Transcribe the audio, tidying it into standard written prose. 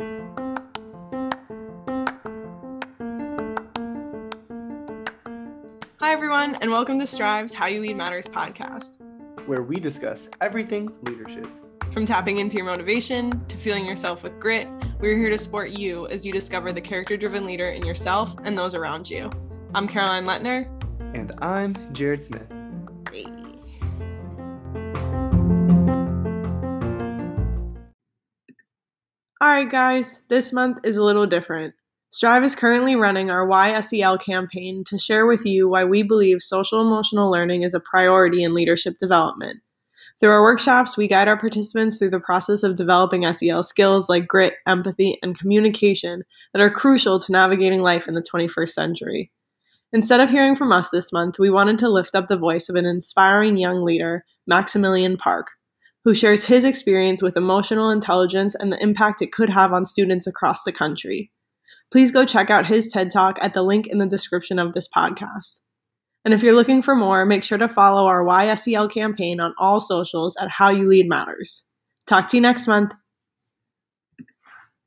Hi everyone, and welcome to Strive's How You Lead Matters podcast, where we discuss everything leadership. From tapping into your motivation to fueling yourself with grit, we're here to support you as you discover the character-driven leader in yourself and those around you. I'm Caroline Lettner. And I'm Jared Smith. Great. Alright guys, this month is a little different. Strive is currently running our YSEL campaign to share with you why we believe social-emotional learning is a priority in leadership development. Through our workshops, we guide our participants through the process of developing SEL skills like grit, empathy, and communication that are crucial to navigating life in the 21st century. Instead of hearing from us this month, we wanted to lift up the voice of an inspiring young leader, Maximilian Park, who shares his experience with emotional intelligence and the impact it could have on students across the country. Please go check out his TED Talk at the link in the description of this podcast. And if you're looking for more, make sure to follow our YSEL campaign on all socials at How You Lead Matters. Talk to you next month.